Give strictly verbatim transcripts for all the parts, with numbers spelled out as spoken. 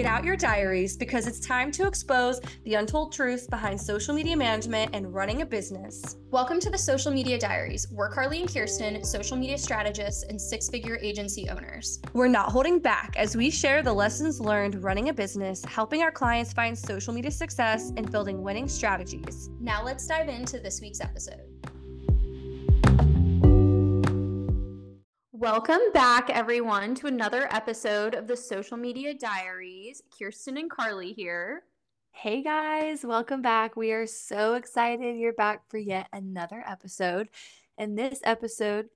Get out your diaries because it's time to expose the untold truth behind social media management and running a business. Welcome to the Social Media Diaries. We're Carly and Kirsten, social media strategists and six-figure agency owners. We're not holding back as we share the lessons learned running a business, helping our clients find social media success, and building winning strategies. Now let's dive into this week's episode. Welcome back, everyone, to another episode of the Social Media Diaries. Kirsten and Carly here. Hey, guys. Welcome back. We are so excited you're back for yet another episode. And this episode,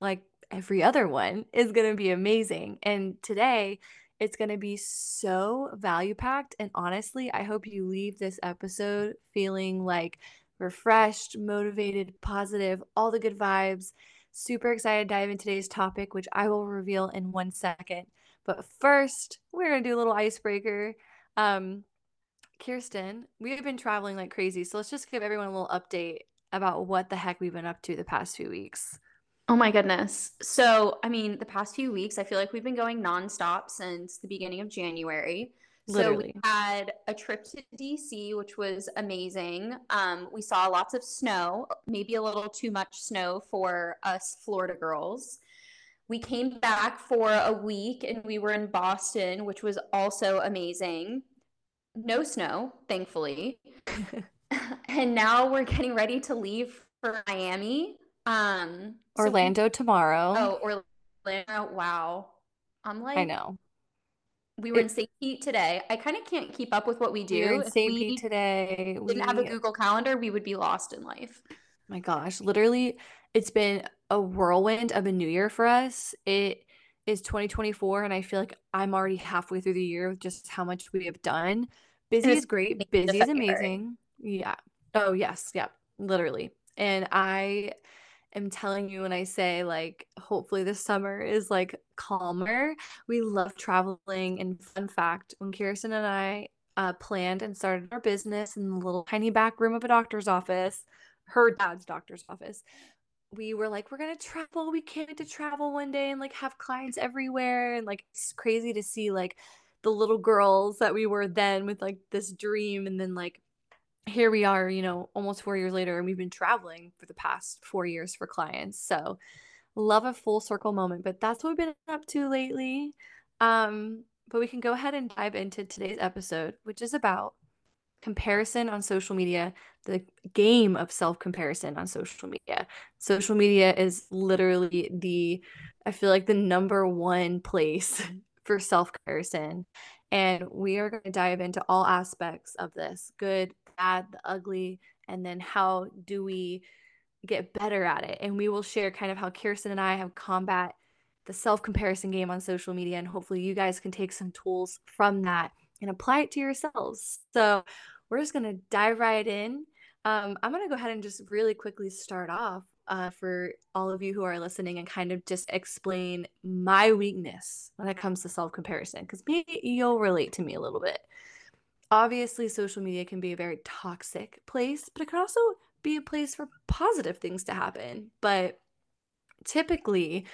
like every other one, is going to be amazing. And today, it's going to be so value-packed. And honestly, I hope you leave this episode feeling like refreshed, motivated, positive, all the good vibes. Super excited to dive into today's topic, which I will reveal in one second. But first, we're going to do a little icebreaker. Um, Kirsten, we have been traveling like crazy, so let's just give everyone a little update about what the heck we've been up to the past few weeks. Oh my goodness. So, I mean, the past few weeks, I feel like we've been going nonstop since the beginning of January. Literally. So we had a trip to D C, which was amazing. Um, we saw lots of snow, maybe a little too much snow for us Florida girls. We came back for a week and we were in Boston, which was also amazing. No snow, thankfully. And now we're getting ready to leave for Miami. Um, Orlando so we- tomorrow. Oh, Orlando. Wow. I'm like, I know. We were in Saint Pete today. I kind of can't keep up with what we do. We were in Saint Pete today. We didn't have a Google Calendar. We would be lost in life. My gosh. Literally, it's been a whirlwind of a new year for us. It is twenty twenty-four, and I feel like I'm already halfway through the year with just how much we have done. Busy is great. Busy is amazing. Yeah. Oh, yes. Yeah. Literally. And I am telling you when I say, like, hopefully this summer is like calmer. We love traveling. And fun fact, when Kirsten and I uh, planned and started our business in the little tiny back room of a doctor's office, her dad's doctor's office, we were like, we're going to travel. We can't wait to travel one day and like have clients everywhere. And like, it's crazy to see like the little girls that we were then with like this dream. And then like, here we are, you know, almost four years later, and we've been traveling for the past four years for clients. So love a full circle moment, but that's what we've been up to lately. Um, but we can go ahead and dive into today's episode, which is about comparison on social media, the game of self-comparison on social media. Social media is literally the, I feel like the number one place for self-comparison. And we are going to dive into all aspects of this, good, bad, the ugly, and then how do we get better at it? And we will share kind of how Kirsten and I have combat the self-comparison game on social media, and hopefully you guys can take some tools from that and apply it to yourselves. So we're just going to dive right in. Um, I'm going to go ahead and just really quickly start off uh, for all of you who are listening and kind of just explain my weakness when it comes to self-comparison, because maybe you'll relate to me a little bit. Obviously, social media can be a very toxic place, but it can also be a place for positive things to happen. But typically,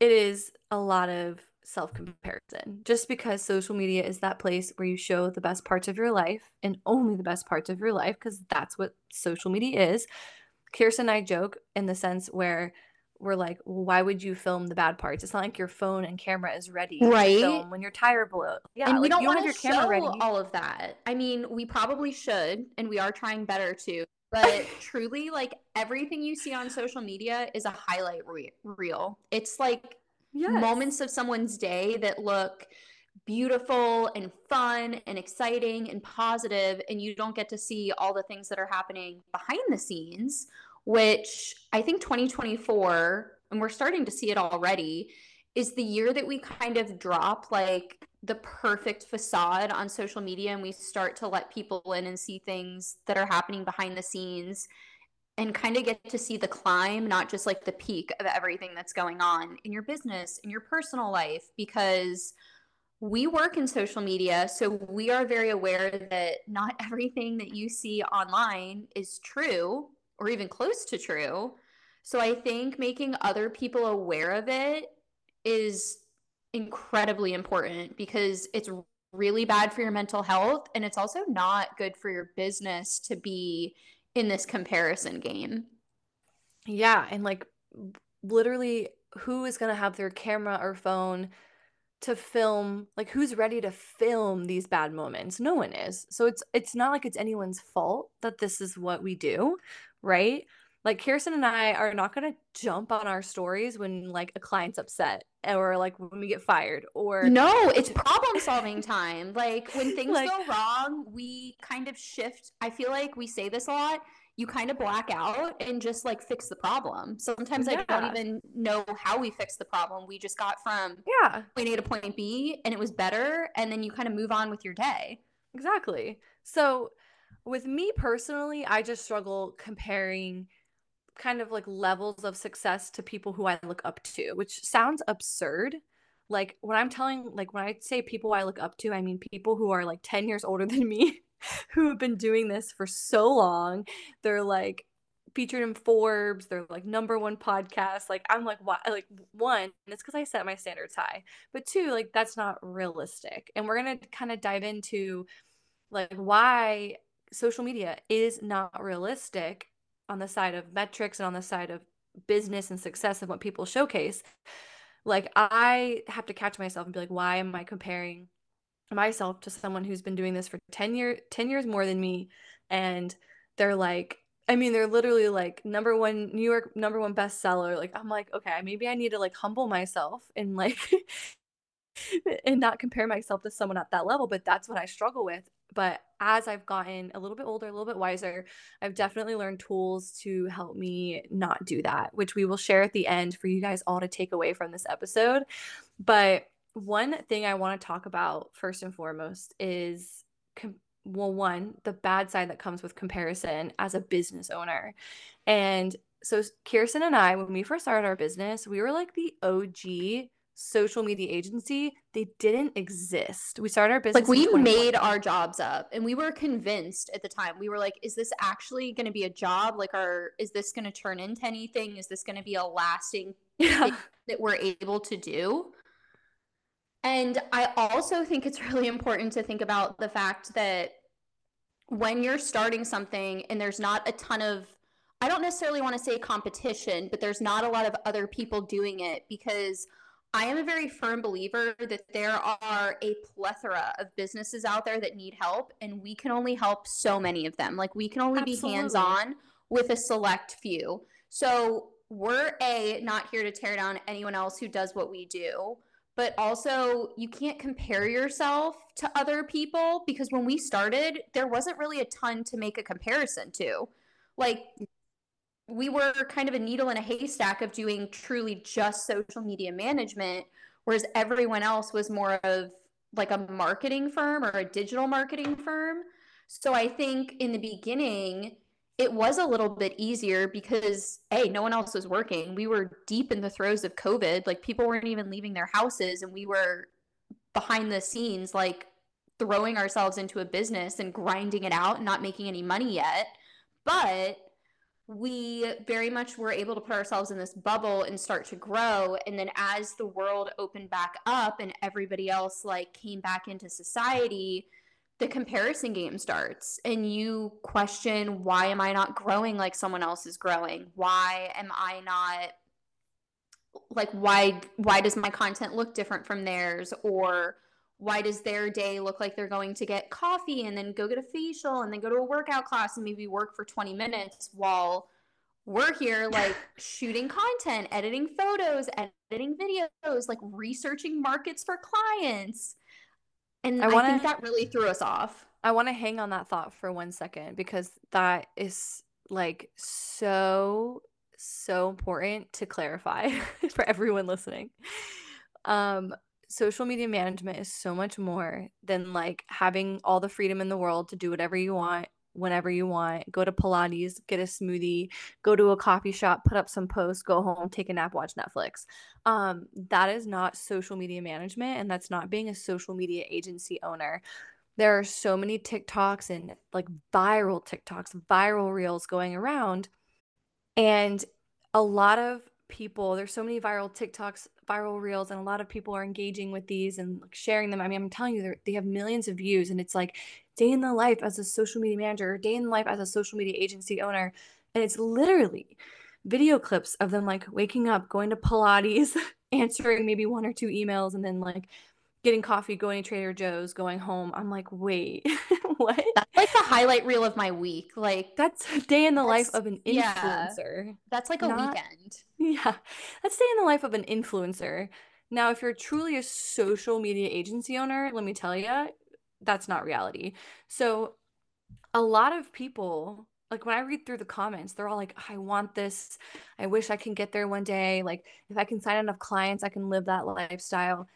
it is a lot of self-comparison, just because social media is that place where you show the best parts of your life and only the best parts of your life, because that's what social media is. Kirsten and I joke in the sense where we're like, well, why would you film the bad parts? It's not like your phone and camera is ready right to film when your tire blows. Yeah, and like, we don't you want your camera ready. All of that. I mean, we probably should, and we are trying better to. But truly, like everything you see on social media is a highlight re- reel. It's like yes. moments of someone's day that look beautiful and fun and exciting and positive, and you don't get to see all the things that are happening behind the scenes. Which I think twenty twenty-four, and we're starting to see it already, is the year that we kind of drop like the perfect facade on social media, and we start to let people in and see things that are happening behind the scenes and kind of get to see the climb, not just like the peak of everything that's going on in your business, in your personal life, because we work in social media, so we are very aware that not everything that you see online is true, or even close to true. So I think making other people aware of it is incredibly important, because it's really bad for your mental health. And it's also not good for your business to be in this comparison game. Yeah. And like literally who is going to have their camera or phone to film? Like who's ready to film these bad moments? No one is. So it's, it's not like it's anyone's fault that this is what we do. Right. Like Kirsten and I are not going to jump on our stories when like a client's upset or like when we get fired or. No, it's problem solving time. Like when things like, go wrong, we kind of shift. I feel like we say this a lot. You kind of black out and just like fix the problem. Sometimes yeah. I don't even know how we fixed the problem. We just got from yeah. point A to point B and it was better. And then you kind of move on with your day. Exactly. So with me personally, I just struggle comparing kind of like levels of success to people who I look up to, which sounds absurd. Like when I'm telling, like when I say people I look up to, I mean people who are like ten years older than me who have been doing this for so long. They're like featured in Forbes. They're like number one podcast. Like I'm like, why? Like one, it's because I set my standards high, but two, like that's not realistic. And we're going to kind of dive into like why social media is not realistic on the side of metrics and on the side of business and success and what people showcase. Like I have to catch myself and be like, why am I comparing myself to someone who's been doing this for ten years more than me? And they're like, I mean, they're literally like number one, New York, number one bestseller. Like, I'm like, okay, maybe I need to like humble myself and like, and not compare myself to someone at that level. But that's what I struggle with. But as I've gotten a little bit older, a little bit wiser, I've definitely learned tools to help me not do that, which we will share at the end for you guys all to take away from this episode. But one thing I want to talk about first and foremost is, well, one, the bad side that comes with comparison as a business owner. And so Kirsten and I, when we first started our business, we were like the O G social media agency. They didn't exist. We started our business like we made our jobs up, and we were convinced at the time. We were like, is this actually going to be a job? Like, our is this going to turn into anything? Is this going to be a lasting yeah. thing that we're able to do? And I also think it's really important to think about the fact that when you're starting something and there's not a ton of, I don't necessarily want to say competition, but there's not a lot of other people doing it, because I am a very firm believer that there are a plethora of businesses out there that need help, and we can only help so many of them. Like we can only Absolutely. Be hands-on with a select few. So we're a, not here to tear down anyone else who does what we do, but also you can't compare yourself to other people, because when we started, there wasn't really a ton to make a comparison to. Like we were kind of a needle in a haystack of doing truly just social media management, whereas everyone else was more of like a marketing firm or a digital marketing firm. So I think in the beginning, it was a little bit easier because, hey, no one else was working. We were deep in the throes of COVID. Like people weren't even leaving their houses, and we were behind the scenes, like throwing ourselves into a business and grinding it out and not making any money yet. But we very much were able to put ourselves in this bubble and start to grow. And then as the world opened back up and everybody else like came back into society, the comparison game starts, and you question, why am I not growing like someone else is growing? Why am I not like, why, why does my content look different from theirs? Or why does their day look like they're going to get coffee and then go get a facial and then go to a workout class and maybe work for twenty minutes while we're here like shooting content, editing photos, editing videos, like researching markets for clients. And I, wanna, I think that really threw us off. I want to hang on that thought for one second, because that is like so, so important to clarify for everyone listening. Um, Social media management is so much more than like having all the freedom in the world to do whatever you want, whenever you want, go to Pilates, get a smoothie, go to a coffee shop, put up some posts, go home, take a nap, watch Netflix. Um, that is not social media management, and that's not being a social media agency owner. There are so many TikToks and like viral TikToks, viral reels going around, and a lot of people. There's so many viral TikToks, viral reels, and a lot of people are engaging with these and sharing them. I mean, I'm telling you, they have millions of views, and it's like day in the life as a social media manager, day in the life as a social media agency owner. And it's literally video clips of them like waking up, going to Pilates, answering maybe one or two emails, and then like getting coffee, going to Trader Joe's, going home. I'm like, wait, what? That's like the highlight reel of my week. Like that's a day in the life of an influencer. Yeah, that's like a Not, weekend. Yeah. That's day in the life of an influencer. Now, if you're truly a social media agency owner, let me tell you, that's not reality. So a lot of people, like when I read through the comments, they're all like, I want this. I wish I can get there one day. Like if I can sign enough clients, I can live that lifestyle.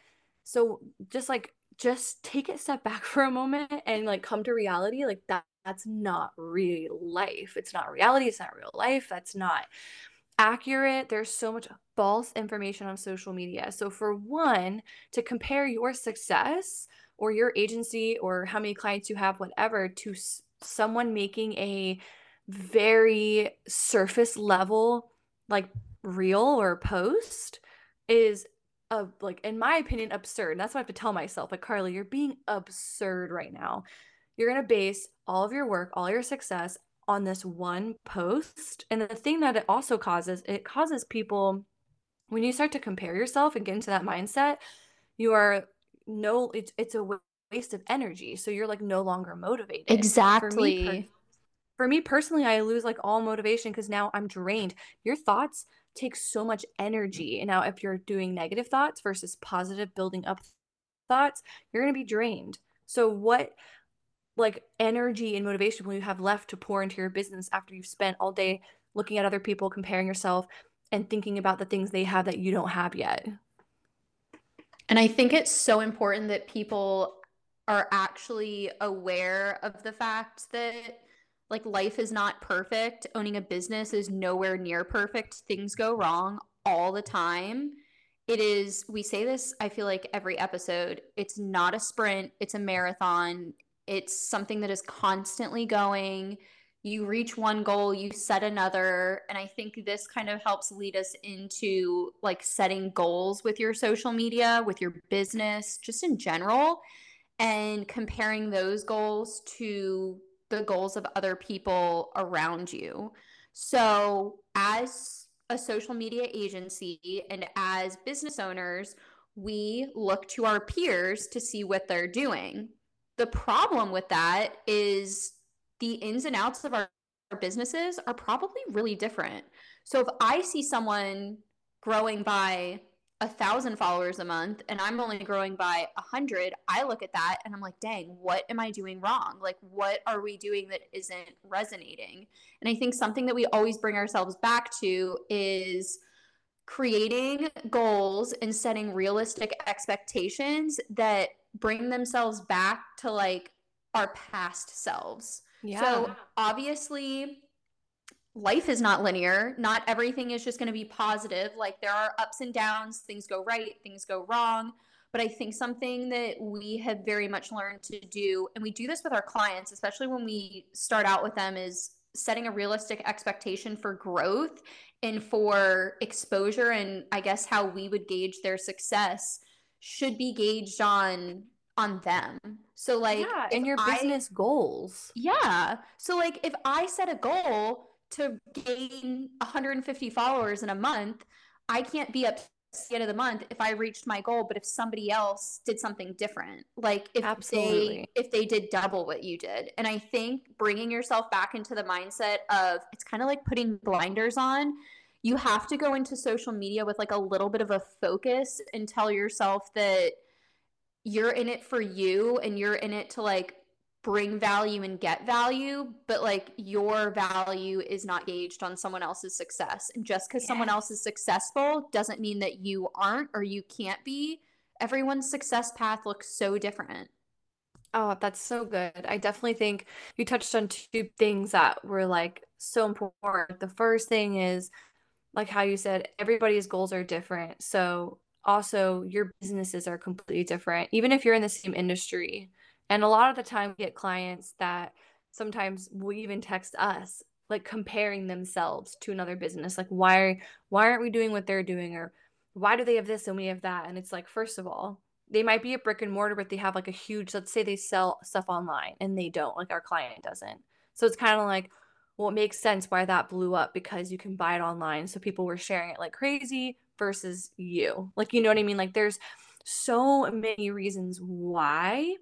So just like, just take a step back for a moment and like come to reality. Like that, that's not real life. It's not reality. It's not real life. That's not accurate. There's so much false information on social media. So for one, to compare your success or your agency or how many clients you have, whatever, to someone making a very surface level, like reel or post is Uh, like, in my opinion, absurd. And that's what I have to tell myself. Like, Carly, you're being absurd right now. You're going to base all of your work, all your success on this one post. And the thing that it also causes, it causes people, when you start to compare yourself and get into that mindset, you are no, it's, it's a waste of energy. So you're like no longer motivated. Exactly. For me, per- for me personally, I lose like all motivation because now I'm drained. Your thoughts takes so much energy. And now if you're doing negative thoughts versus positive building up thoughts, you're going to be drained. So what like energy and motivation will you have left to pour into your business after you've spent all day looking at other people, comparing yourself, and thinking about the things they have that you don't have yet? And I think it's so important that people are actually aware of the fact that like life is not perfect. Owning a business is nowhere near perfect. Things go wrong all the time. It is, we say this, I feel like every episode, it's not a sprint, it's a marathon. It's something that is constantly going. You reach one goal, you set another. And I think this kind of helps lead us into like setting goals with your social media, with your business, just in general, and comparing those goals to the goals of other people around you. So as a social media agency and as business owners, we look to our peers to see what they're doing. The problem with that is the ins and outs of our, our businesses are probably really different. So if I see someone growing by a thousand followers a month and I'm only growing by a hundred, I look at that and I'm like, dang, what am I doing wrong? Like, what are we doing that isn't resonating? And I think something that we always bring ourselves back to is creating goals and setting realistic expectations that bring themselves back to like our past selves. Yeah. So obviously life is not linear. Not everything is just going to be positive. Like there are ups and downs, things go right, things go wrong. But I think something that we have very much learned to do, and we do this with our clients, especially when we start out with them, is setting a realistic expectation for growth and for exposure. And I guess how we would gauge their success should be gauged on on them. So like, yeah, and your I, business goals. Yeah. So like if I set a goal to gain one hundred fifty followers in a month, I can't be upset at the end of the month if I reached my goal, but if somebody else did something different, like if Absolutely. they if they did double what you did. And I think bringing yourself back into the mindset of, it's kind of like putting blinders on. You have to go into social media with like a little bit of a focus and tell yourself that you're in it for you and you're in it to like bring value and get value, but like your value is not gauged on someone else's success. And just because yes. someone else is successful doesn't mean that you aren't or you can't be. Everyone's success path looks so different. Oh, that's so good. I definitely think you touched on two things that were like so important. The first thing is like how you said, everybody's goals are different. So also your businesses are completely different, even if you're in the same industry. And a lot of the time we get clients that sometimes will even text us like comparing themselves to another business. Like, why, why aren't we doing what they're doing? Or why do they have this and we have that? And it's like, first of all, they might be a brick and mortar, but they have like a huge, let's say they sell stuff online and they don't, like our client doesn't. So it's kind of like, well, it makes sense why that blew up, because you can buy it online. So people were sharing it like crazy versus you. Like, you know what I mean? Like, there's so many reasons why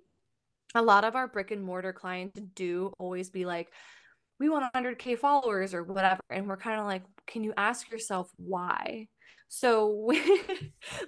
a lot of our brick and mortar clients do always be like, we want one hundred K followers or whatever. And we're kind of like, can you ask yourself why? So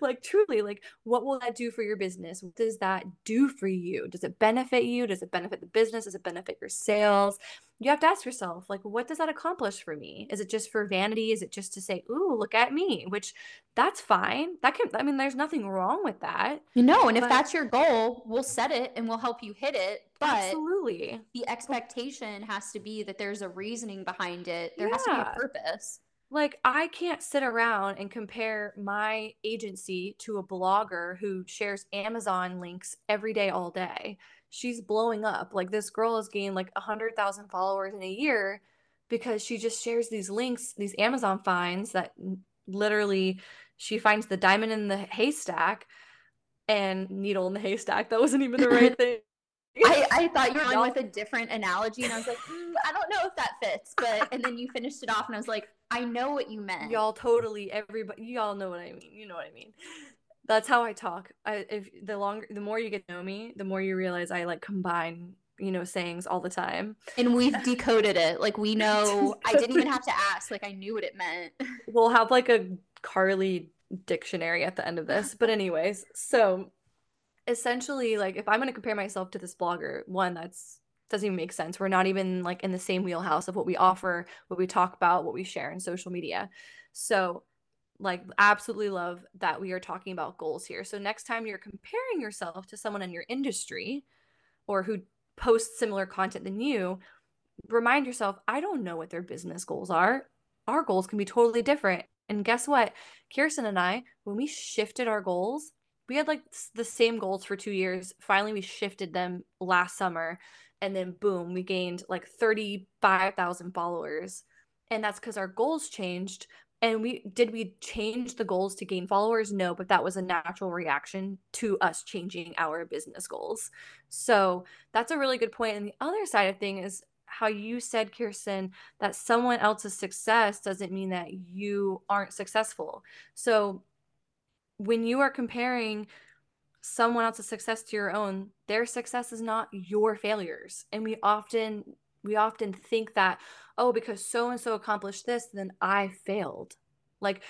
like, truly, like, what will that do for your business? What does that do for you? Does it benefit you? Does it benefit the business? Does it benefit your sales? You have to ask yourself, like, what does that accomplish for me? Is it just for vanity? Is it just to say, ooh, look at me? Which that's fine. That can, I mean, there's nothing wrong with that. You know, and but, if that's your goal, we'll set it and we'll help you hit it. But absolutely, the expectation has to be that there's a reasoning behind it. There yeah. has to be a purpose. Like, I can't sit around and compare my agency to a blogger who shares Amazon links every day, all day. She's blowing up. Like, this girl has gained like one hundred thousand followers in a year because she just shares these links, these Amazon finds that literally she finds the diamond in the haystack and needle in the haystack. That wasn't even the right thing. I, I thought you were on with a different analogy, and I was like, mm, I don't know if that fits, but, and then you finished it off and I was like, I know what you meant. Y'all totally, everybody, y'all know what I mean. You know what I mean? That's how I talk. I, if the longer, the more you get to know me, the more you realize I like combine, you know, sayings all the time. And we've decoded it. Like, we know, I didn't even have to ask. Like, I knew what it meant. We'll have like a Carly dictionary at the end of this. But anyways, so essentially, like, if I'm going to compare myself to this blogger, one, that's doesn't even make sense. We're not even like in the same wheelhouse of what we offer, what we talk about, what we share in social media. So like, absolutely love that we are talking about goals here. So next time you're comparing yourself to someone in your industry or who posts similar content than you, remind yourself, I don't know what their business goals are. Our goals can be totally different. And guess what? Kirsten and I, when we shifted our goals, we had like the same goals for two years. Finally, we shifted them last summer. And then boom, we gained like thirty-five thousand followers. And that's because our goals changed. And we did we change the goals to gain followers? No, but that was a natural reaction to us changing our business goals. So that's a really good point. And the other side of thing is how you said, Kirsten, that someone else's success doesn't mean that you aren't successful. So when you are comparing someone else's success to your own, their success is not your failures. And we often we often think that, oh, because so-and-so accomplished this, then I failed. Like,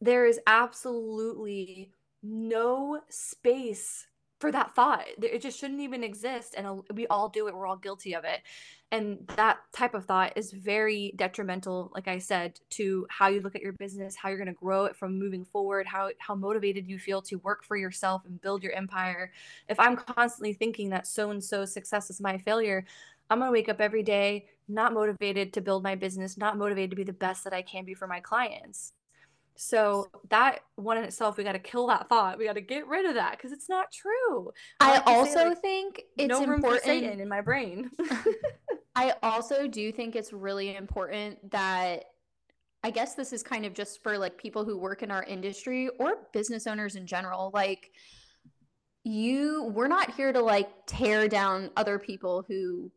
there is absolutely no space for that thought. It just shouldn't even exist. And we all do it. We're all guilty of it. And that type of thought is very detrimental, like I said, to how you look at your business, how you're going to grow it from moving forward, how how motivated you feel to work for yourself and build your empire. If I'm constantly thinking that so-and-so's success is my failure, I'm going to wake up every day not motivated to build my business, not motivated to be the best that I can be for my clients. So that one in itself, we got to kill that thought. We got to get rid of that because it's not true. I, I also say, like, think it's no important room for Satan in my brain. I also do think it's really important that, I guess this is kind of just for like people who work in our industry or business owners in general. Like, you, we're not here to like tear down other people who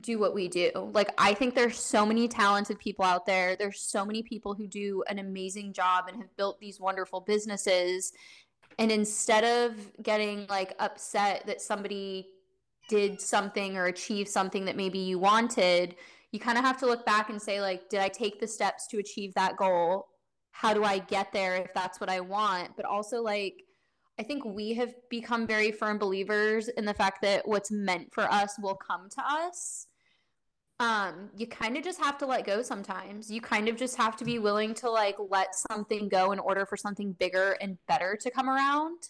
do what we do. Like, I think there's so many talented people out there. There's so many people who do an amazing job and have built these wonderful businesses. And instead of getting like upset that somebody did something or achieved something that maybe you wanted, you kind of have to look back and say, like, did I take the steps to achieve that goal? How do I get there if that's what I want? But also, like, I think we have become very firm believers in the fact that what's meant for us will come to us. Um, you kind of just have to let go sometimes. You kind of just have to be willing to like let something go in order for something bigger and better to come around.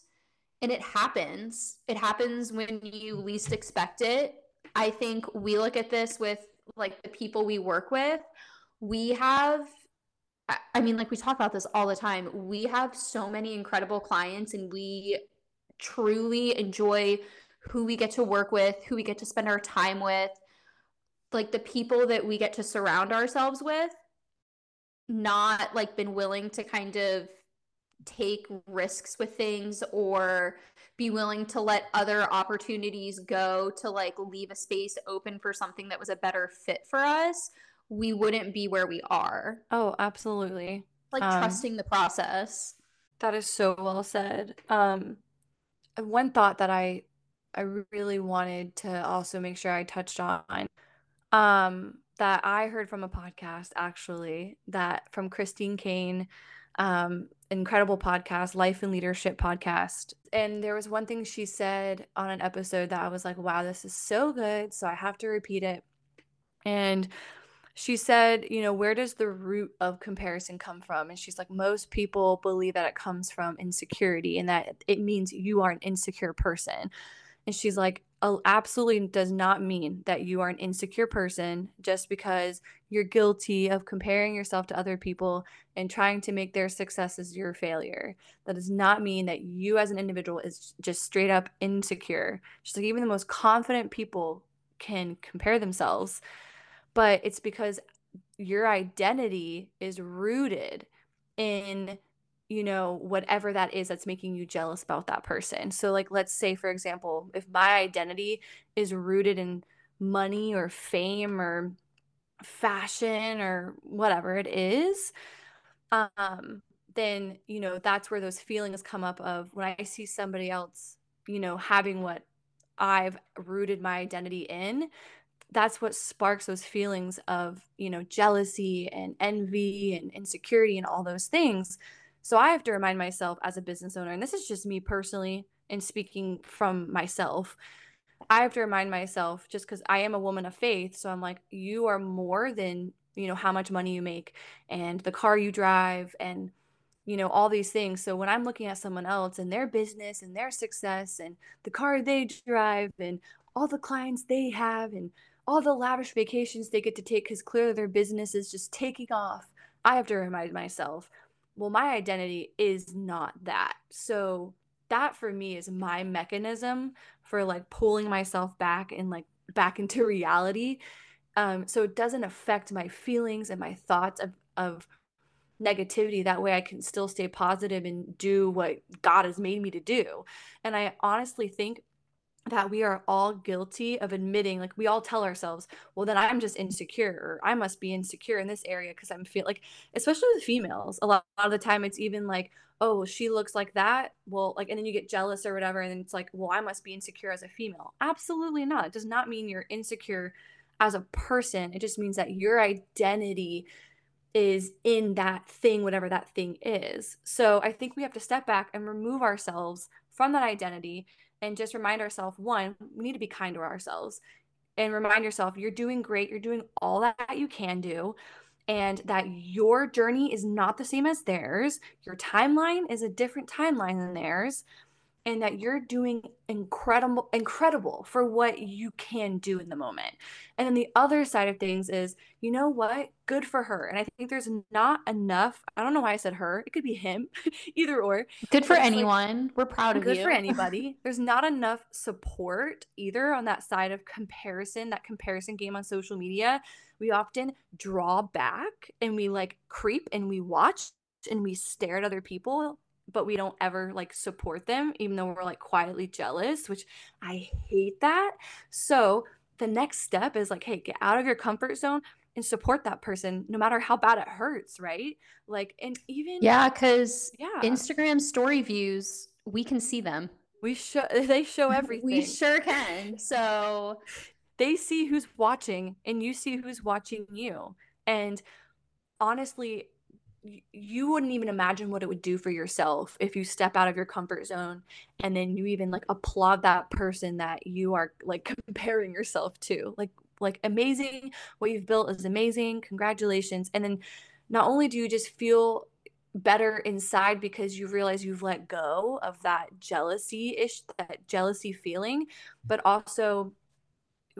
And it happens. It happens when you least expect it. I think we look at this with like the people we work with. We have I mean, like we talk about this all the time. We have so many incredible clients and we truly enjoy who we get to work with, who we get to spend our time with. like the people that we get to surround ourselves with, not like been willing to kind of take risks with things or be willing to let other opportunities go to like leave a space open for something that was a better fit for us, we wouldn't be where we are. Oh, absolutely. Like um, trusting the process. That is so well said. Um, one thought that I, I really wanted to also make sure I touched on, um, that I heard from a podcast actually, that from Christine Kane, um, incredible podcast, Life and Leadership podcast. And there was one thing she said on an episode that I was like, wow, this is so good. So I have to repeat it. And she said, you know, where does the root of comparison come from? And she's like, most people believe that it comes from insecurity and that it means you are an insecure person. And she's like, absolutely does not mean that you are an insecure person just because you're guilty of comparing yourself to other people and trying to make their successes your failure. That does not mean that you as an individual is just straight up insecure. She's like, even the most confident people can compare themselves, but it's because your identity is rooted in, you know, whatever that is that's making you jealous about that person. So like, let's say, for example, if my identity is rooted in money or fame or fashion or whatever it is, um, then, you know, that's where those feelings come up of when I see somebody else, you know, having what I've rooted my identity in, that's what sparks those feelings of, you know, jealousy and envy and insecurity and all those things. So I have to remind myself as a business owner, and this is just me personally and speaking from myself, I have to remind myself, just because I am a woman of faith, so I'm like, you are more than, you know, how much money you make and the car you drive and, you know, all these things. So when I'm looking at someone else and their business and their success and the car they drive and all the clients they have and all the lavish vacations they get to take because clearly their business is just taking off, I have to remind myself, well, my identity is not that. So that for me is my mechanism for like pulling myself back and like back into reality. Um, so it doesn't affect my feelings and my thoughts of, of negativity. That way I can still stay positive and do what God has made me to do. And I honestly think that we are all guilty of admitting, like we all tell ourselves, well, then I'm just insecure, or I must be insecure in this area because I'm feeling like, especially with females, a lot, a lot of the time it's even like, oh, she looks like that. Well, like, and then you get jealous or whatever. And then it's like, well, I must be insecure as a female. Absolutely not. It does not mean you're insecure as a person. It just means that your identity is in that thing, whatever that thing is. So I think we have to step back and remove ourselves from that identity and just remind ourselves, one, we need to be kind to ourselves and remind yourself you're doing great. You're doing all that you can do and that your journey is not the same as theirs. Your timeline is a different timeline than theirs and that you're doing incredible, incredible for what you can do in the moment. And then the other side of things is, you know what? Good for her. And I think there's not enough. I don't know why I said her. It could be him, either or. Good for anyone. Like, we're proud of good you. Good for anybody. There's not enough support either on that side of comparison, that comparison game on social media. We often draw back and we like creep and we watch and we stare at other people, but we don't ever like support them, even though we're like quietly jealous, which I hate that. So the next step is like, hey, get out of your comfort zone and support that person, no matter how bad it hurts. Right. Like, and even, yeah, cause yeah. Instagram story views, we can see them. We show, they show everything. We sure can. So they see who's watching and you see who's watching you. And honestly, you wouldn't even imagine what it would do for yourself if you step out of your comfort zone and then you even like applaud that person that you are like comparing yourself to. Like, like amazing, what you've built is amazing. Congratulations. And then not only do you just feel better inside because you realize you've let go of that jealousy-ish, that jealousy feeling, but also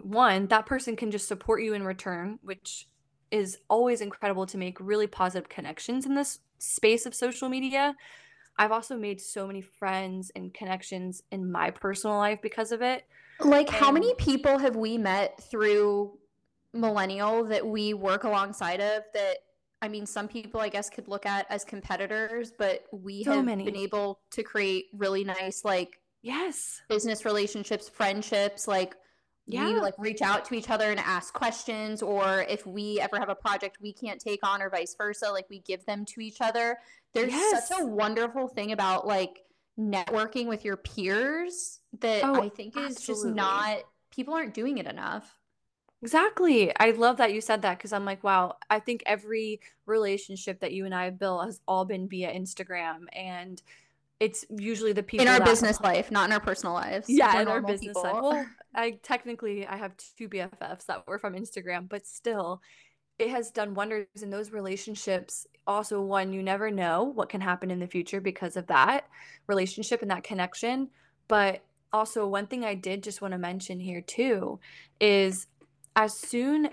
one, that person can just support you in return, which is always incredible to make really positive connections in this space of social media. I've also made so many friends and connections in my personal life because of it. Like, and how many people have we met through millennial that we work alongside of that, I mean, some people I guess could look at as competitors, but we so have many. been able to create really nice, like, yes, business relationships, friendships, like, yeah. we like reach out to each other and ask questions, or if we ever have a project we can't take on or vice versa, like we give them to each other. There's yes. such a wonderful thing about like networking with your peers that oh, I think is absolutely. just not, people aren't doing it enough. Exactly. I love that you said that, because I'm like, wow, I think every relationship that you and I have built has all been via Instagram, and it's usually the people in our that- business life, not in our personal lives. Yeah, in our business people. life. Well, I technically I have two B F Fs that were from Instagram, but still, it has done wonders in those relationships. Also, one, you never know what can happen in the future because of that relationship and that connection. But also, one thing I did just want to mention here too is, as soon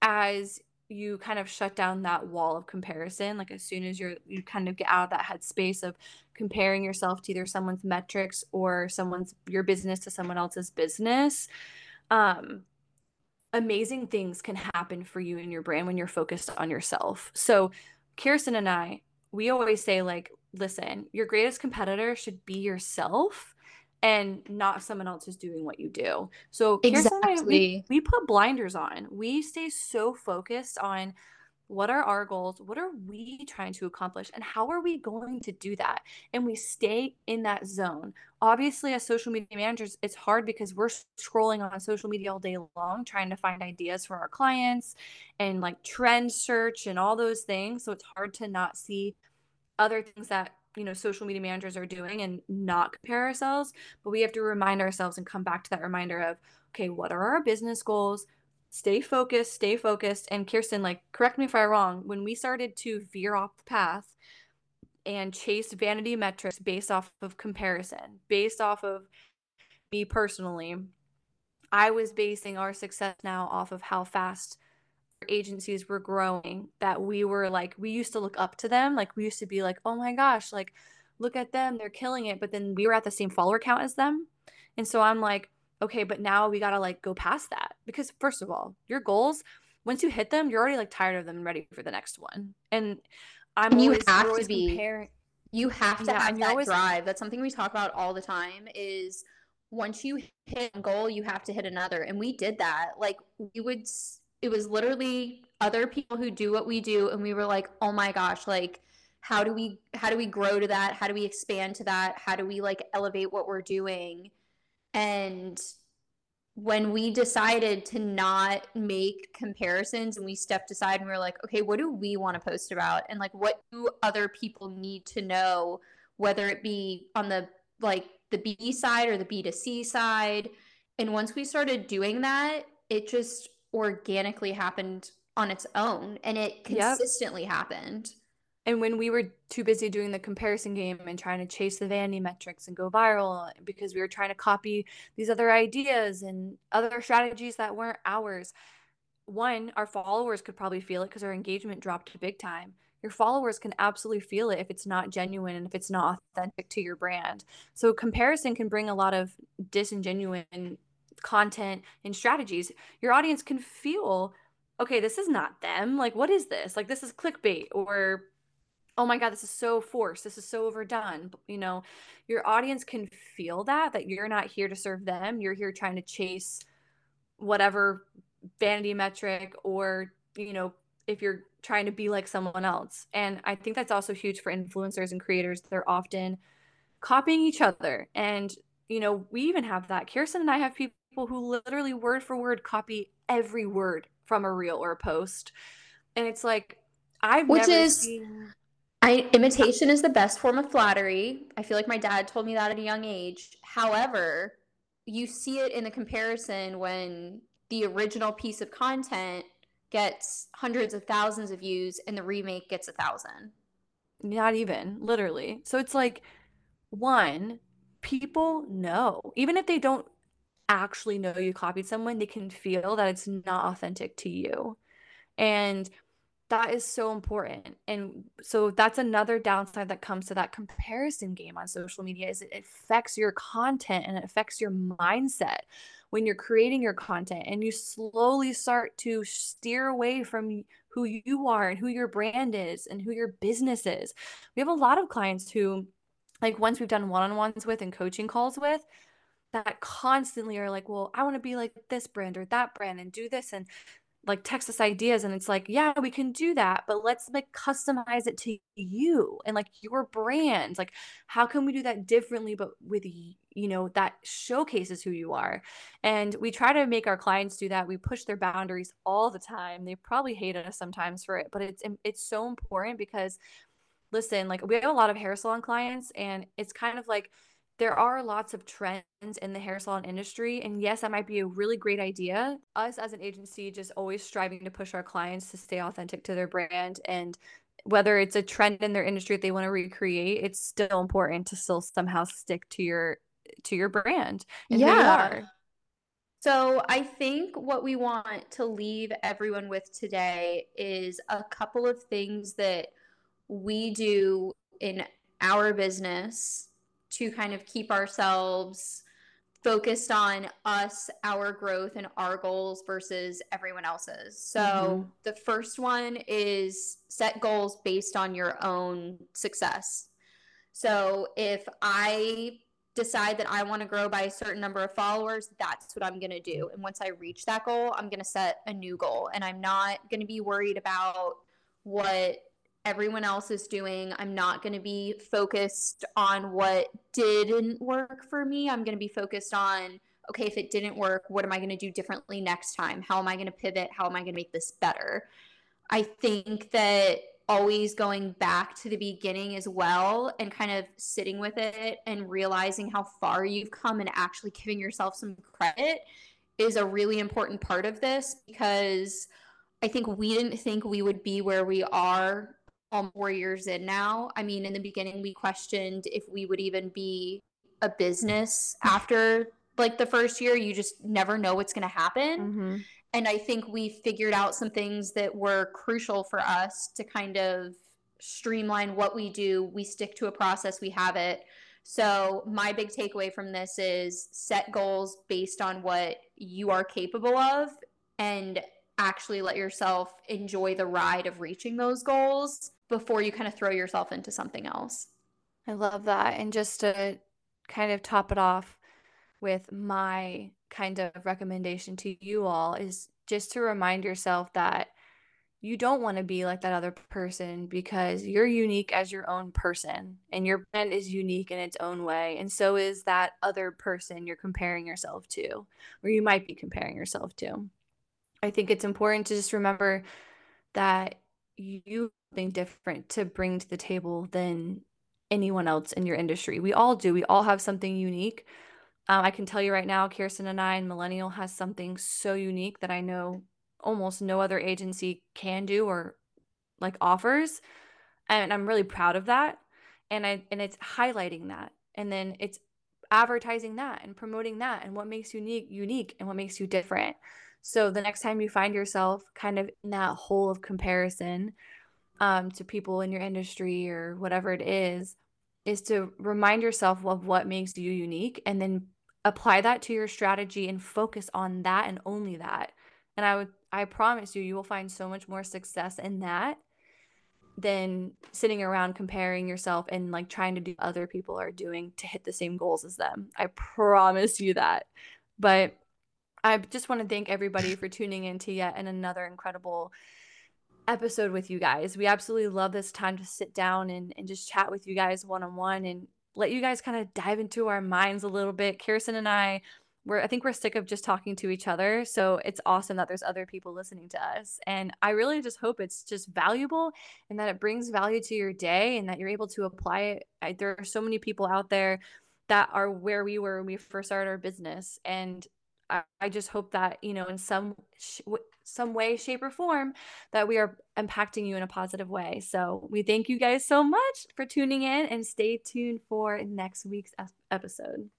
as you kind of shut down that wall of comparison, like as soon as you're, you kind of get out of that headspace of comparing yourself to either someone's metrics or someone's, your business to someone else's business, um, amazing things can happen for you and your brand when you're focused on yourself. So Kirsten and I, we always say, like, listen, your greatest competitor should be yourself, and not someone else is doing what you do. So exactly. Kirsten and I, we, we put blinders on. We stay so focused on what are our goals, what are we trying to accomplish, and how are we going to do that? And we stay in that zone. Obviously, as social media managers, it's hard because we're scrolling on social media all day long, trying to find ideas for our clients and like trend search and all those things. So it's hard to not see other things that, you know, social media managers are doing and not compare ourselves, but we have to remind ourselves and come back to that reminder of, okay, what are our business goals? Stay focused, stay focused. And Kirsten, like, correct me if I'm wrong, when we started to veer off the path and chase vanity metrics based off of comparison, based off of me personally, I was basing our success now off of how fast agencies were growing, that we were like, we used to look up to them. Like, we used to be like, oh my gosh, like, look at them, they're killing it. But then we were at the same follower count as them. And so I'm like, okay, but now we got to like go past that, because first of all, your goals, once you hit them, you're already like tired of them and ready for the next one. And I'm and you always, have always to be, comparing. You have to yeah, have that always- drive. That's something we talk about all the time is, once you hit a goal, you have to hit another. And we did that. Like, we would It was literally other people who do what we do. And we were like, oh my gosh, like, how do we, how do we grow to that? How do we expand to that? How do we like elevate what we're doing? And when we decided to not make comparisons and we stepped aside and we were like, okay, what do we want to post about? And like, what do other people need to know, whether it be on the, like the B side or the B two C side. And once we started doing that, it just organically happened on its own, and it consistently yep. happened. And when we were too busy doing the comparison game and trying to chase the vanity metrics and go viral because we were trying to copy these other ideas and other strategies that weren't ours, one, our followers could probably feel it because our engagement dropped big time. Your followers can absolutely feel it if it's not genuine and if it's not authentic to your brand. So comparison can bring a lot of disingenuous content and strategies. Your audience can feel, okay, this is not them. Like, what is this? Like, this is clickbait, or, oh my God, this is so forced. This is so overdone. You know, your audience can feel that, that you're not here to serve them. You're here trying to chase whatever vanity metric, or, you know, if you're trying to be like someone else. And I think that's also huge for influencers and creators. They're often copying each other. And, you know, we even have that. Kirsten and I have people who literally word for word copy every word from a reel or a post, and it's like I've which never is seen... I imitation is the best form of flattery. I feel like my dad told me that at a young age. However, you see it in the comparison when the original piece of content gets hundreds of thousands of views and the remake gets a thousand. Not even, literally. So it's like, one, people know, even if they don't actually know you copied someone, they can feel that it's not authentic to you. And that is so important. And so that's another downside that comes to that comparison game on social media, is it affects your content and it affects your mindset. when you're creating your content and you slowly start to steer away from who you are and who your brand is and who your business is. We have a lot of clients who, like, once we've done one-on-ones with and coaching calls with, that constantly are like, well, I want to be like this brand or that brand and do this and like text us ideas. And it's like, yeah, we can do that, but let's like customize it to you and like your brand. Like, how can we do that differently, but with, you know, that showcases who you are. And we try to make our clients do that. We push their boundaries all the time. They probably hate us sometimes for it, but it's, it's so important because listen, like, we have a lot of hair salon clients and it's kind of like, there are lots of trends in the hair salon industry. And yes, that might be a really great idea. Us as an agency, just always striving to push our clients to stay authentic to their brand. And whether it's a trend in their industry that they want to recreate, it's still important to still somehow stick to your, to your brand. And yeah. Who you are. So I think what we want to leave everyone with today is a couple of things that we do in our business to kind of keep ourselves focused on us, our growth, and our goals versus everyone else's. So mm-hmm. the first one is set goals based on your own success. So if I decide that I want to grow by a certain number of followers, that's what I'm going to do. And once I reach that goal, I'm going to set a new goal. And I'm not going to be worried about what everyone else is doing. I'm not going to be focused on what didn't work for me. I'm going to be focused on, okay, if it didn't work, what am I going to do differently next time? How am I going to pivot? How am I going to make this better? I think that always going back to the beginning as well and kind of sitting with it and realizing how far you've come and actually giving yourself some credit is a really important part of this, because I think we didn't think we would be where we are four years in now. I mean, in the beginning, we questioned if we would even be a business after like the first year. You just never know what's going to happen. Mm-hmm. And I think we figured out some things that were crucial for us to kind of streamline what we do. We stick to a process, we have it. So my big takeaway from this is set goals based on what you are capable of and actually let yourself enjoy the ride of reaching those goals before you kind of throw yourself into something else. I love that. And just to kind of top it off with my kind of recommendation to you all is just to remind yourself that you don't want to be like that other person, because you're unique as your own person and your brand is unique in its own way. And so is that other person you're comparing yourself to, or you might be comparing yourself to. I think it's important to just remember that you being different to bring to the table than anyone else in your industry. We all do. We all have something unique. Um, I can tell you right now, Kirsten and I and Millennial has something so unique that I know almost no other agency can do or like offers. And I'm really proud of that. And I, and it's highlighting that. And then it's advertising that and promoting that and what makes you unique, unique and what makes you different. So the next time you find yourself kind of in that hole of comparison um, to people in your industry or whatever it is, is to remind yourself of what makes you unique and then apply that to your strategy and focus on that and only that. And I would, I promise you, you will find so much more success in that than sitting around comparing yourself and like trying to do what other people are doing to hit the same goals as them. I promise you that. But I just want to thank everybody for tuning in to yet another incredible episode with you guys. We absolutely love this time to sit down and, and just chat with you guys one-on-one and let you guys kind of dive into our minds a little bit. Kirsten and I, we're, I think we're sick of just talking to each other. So it's awesome that there's other people listening to us. And I really just hope it's just valuable and that it brings value to your day and that you're able to apply it. I, there are so many people out there that are where we were when we first started our business. And I just hope that, you know, in some sh- some way, shape, or form that we are impacting you in a positive way. So we thank you guys so much for tuning in and stay tuned for next week's episode.